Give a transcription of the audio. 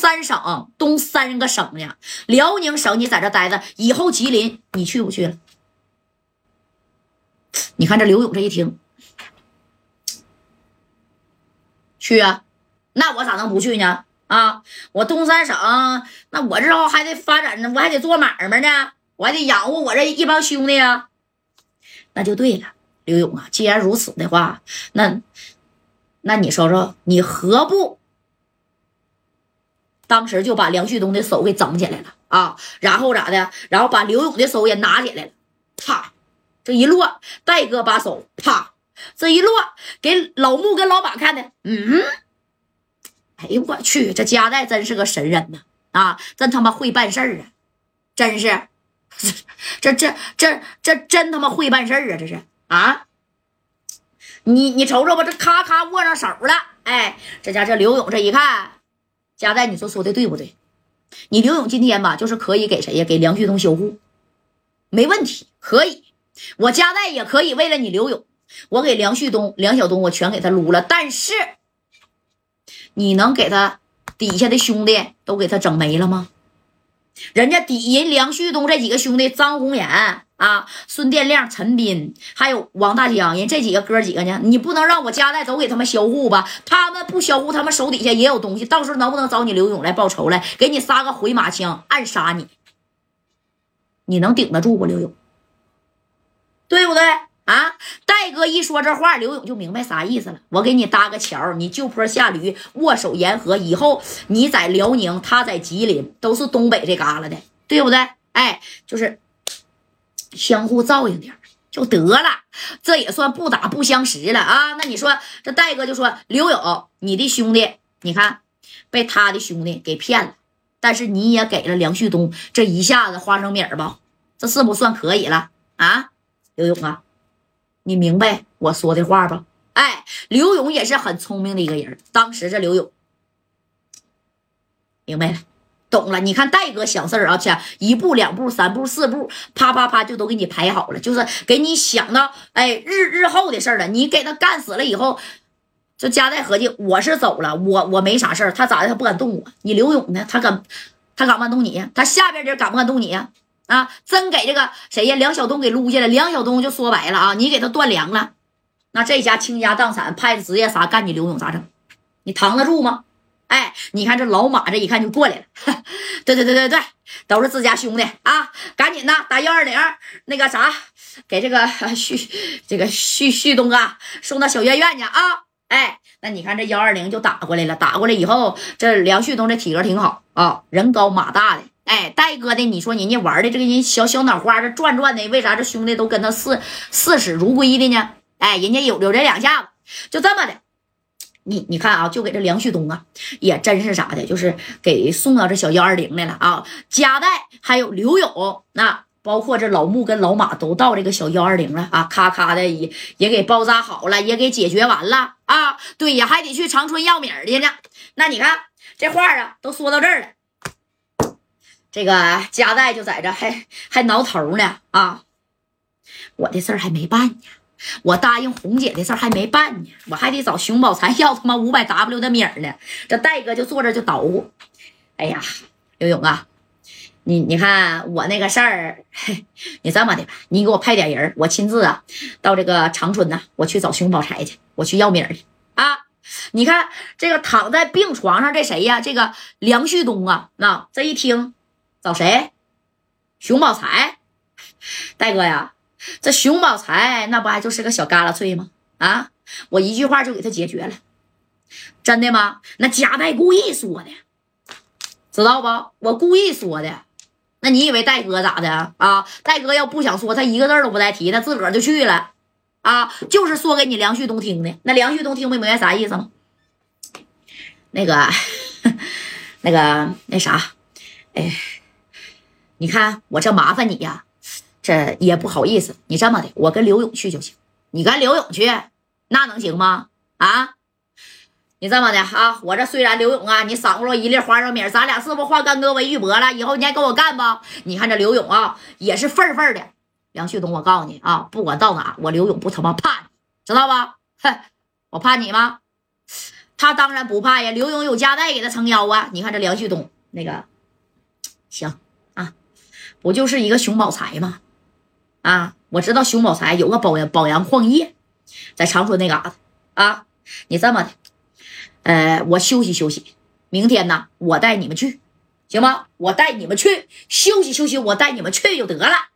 三省，东三个省呀，辽宁省你在这待着，以后吉林你去不去了？你看这刘勇这一听，去啊，那我咋能不去呢？啊，我东三省，那我之后还得发展呢，我还得做买卖呢，我还得养活我这一帮兄弟呀。那就对了，刘勇啊，既然如此的话，那你说说，你何不？当时就把梁旭东的手给整起来了啊，然后咋的？然后把刘勇的手也拿起来了，啪，这一落，戴哥把手啪，这一落给老穆跟老马看的，嗯，哎呦我去，这加代真是个神人呐！啊，真他妈会办事儿啊，真是，这真他妈会办事儿啊，这是啊。你瞅瞅吧，这咔咔握上手了，哎，这家这刘勇这一看，加代你说的对不对？你刘勇今天吧，就是可以给谁呀？给梁旭东修护，没问题，可以。我加代也可以为了你刘勇，我给梁旭东、梁晓东，我全给他撸了。但是，你能给他底下的兄弟都给他整没了吗？人家人梁旭东这几个兄弟，张红岩。啊，孙殿亮、陈斌，还有王大江，人这几个哥几个呢？你不能让我加代都给他们销户吧？他们不销户，他们手底下也有东西，到时候能不能找你刘勇来报仇来？给你杀个回马枪，暗杀你，你能顶得住不？刘勇，对不对啊？戴哥一说这话，刘勇就明白啥意思了。我给你搭个桥，你就坡下驴，握手言和，以后你在辽宁，他在吉林，都是东北这旮旯的，对不对？哎，就是。相互照应点就得了，这也算不打不相识了啊！那你说这戴哥就说刘勇，你的兄弟你看被他的兄弟给骗了，但是你也给了梁旭东这一下子花生米儿吧，这是不算可以了啊？刘勇啊，你明白我说的话吧？哎，刘勇也是很聪明的一个人，当时这刘勇明白了。懂了，你看戴哥想事儿啊，想一步两步三步四步，啪啪啪就都给你排好了，就是给你想到哎日后的事儿了。你给他干死了以后，这加代合计我是走了，我没啥事儿，他咋的他不敢动我？你刘勇呢？他敢不敢动你？他下边人敢不敢动你啊？啊，真给这个谁呀梁晓东给撸下来，梁晓东就说白了啊，你给他断粮了，那这家倾家荡产，派的职业啥干你刘勇咋整？你扛得住吗？哎，你看这老马这一看就过来了，对，都是自家兄弟啊！赶紧的打120那个啥，给这个旭东哥送到小院院去啊！哎，那你看这120就打过来了，打过来以后，这梁旭东这体格挺好啊，人高马大的。哎，戴哥的，你说人家玩的这个人小脑瓜这转转的，为啥这兄弟都跟他视死如归的呢？哎，人家有这两下子，就这么的。你看啊，就给这梁旭东啊，也真是啥的，就是给送到这小120来了啊。加代还有刘勇，那包括这老穆跟老马都到这个小120了啊，咔咔的也给包扎好了，也给解决完了啊。对呀，还得去长春要米儿的呢。那你看这话啊，都说到这儿了，这个加代就在这还挠头呢啊，我的事儿还没办呢。我答应红姐的事儿还没办呢，我还得找熊宝才要他妈500W 的米儿呢。这戴哥就坐这就捣鼓，哎呀，刘勇啊，你看我那个事儿，你这么的吧，你给我派点人，我亲自啊到这个长春呢，我去找熊宝才去，我去要米儿去啊。你看这个躺在病床上这谁呀？这个梁旭东啊，那这一听找谁？熊宝才，戴哥呀。这熊宝才那不还就是个小旮旯脆吗？啊，我一句话就给他解决了，真的吗？那加代故意说的，知道不？我故意说的。那你以为戴哥咋的啊？戴哥要不想说，他一个字都不带提，他自个儿就去了啊，就是说给你梁旭东听的。那梁旭东听没明白啥意思吗？那啥，哎，你看我这麻烦你呀。这也不好意思，你这么的，我跟刘勇去就行。你跟刘勇去，那能行吗？啊，你这么的啊，我这虽然刘勇啊，你赏不着一粒花生米，咱俩是不是化干戈为玉帛了？以后你还跟我干吧？你看这刘勇啊，也是份的。梁旭东，我告诉你啊，不管到哪，我刘勇不他妈怕你，知道吧？哼，我怕你吗？他当然不怕呀，刘墉有加代给他撑腰啊。你看这梁旭东那个行啊，不就是一个熊宝才吗？啊，我知道熊宝才有个保阳矿业，在长春那嘎达啊。你这么的，我休息休息，明天呢，我带你们去，行吗？我带你们去休息休息，我带你们去就得了。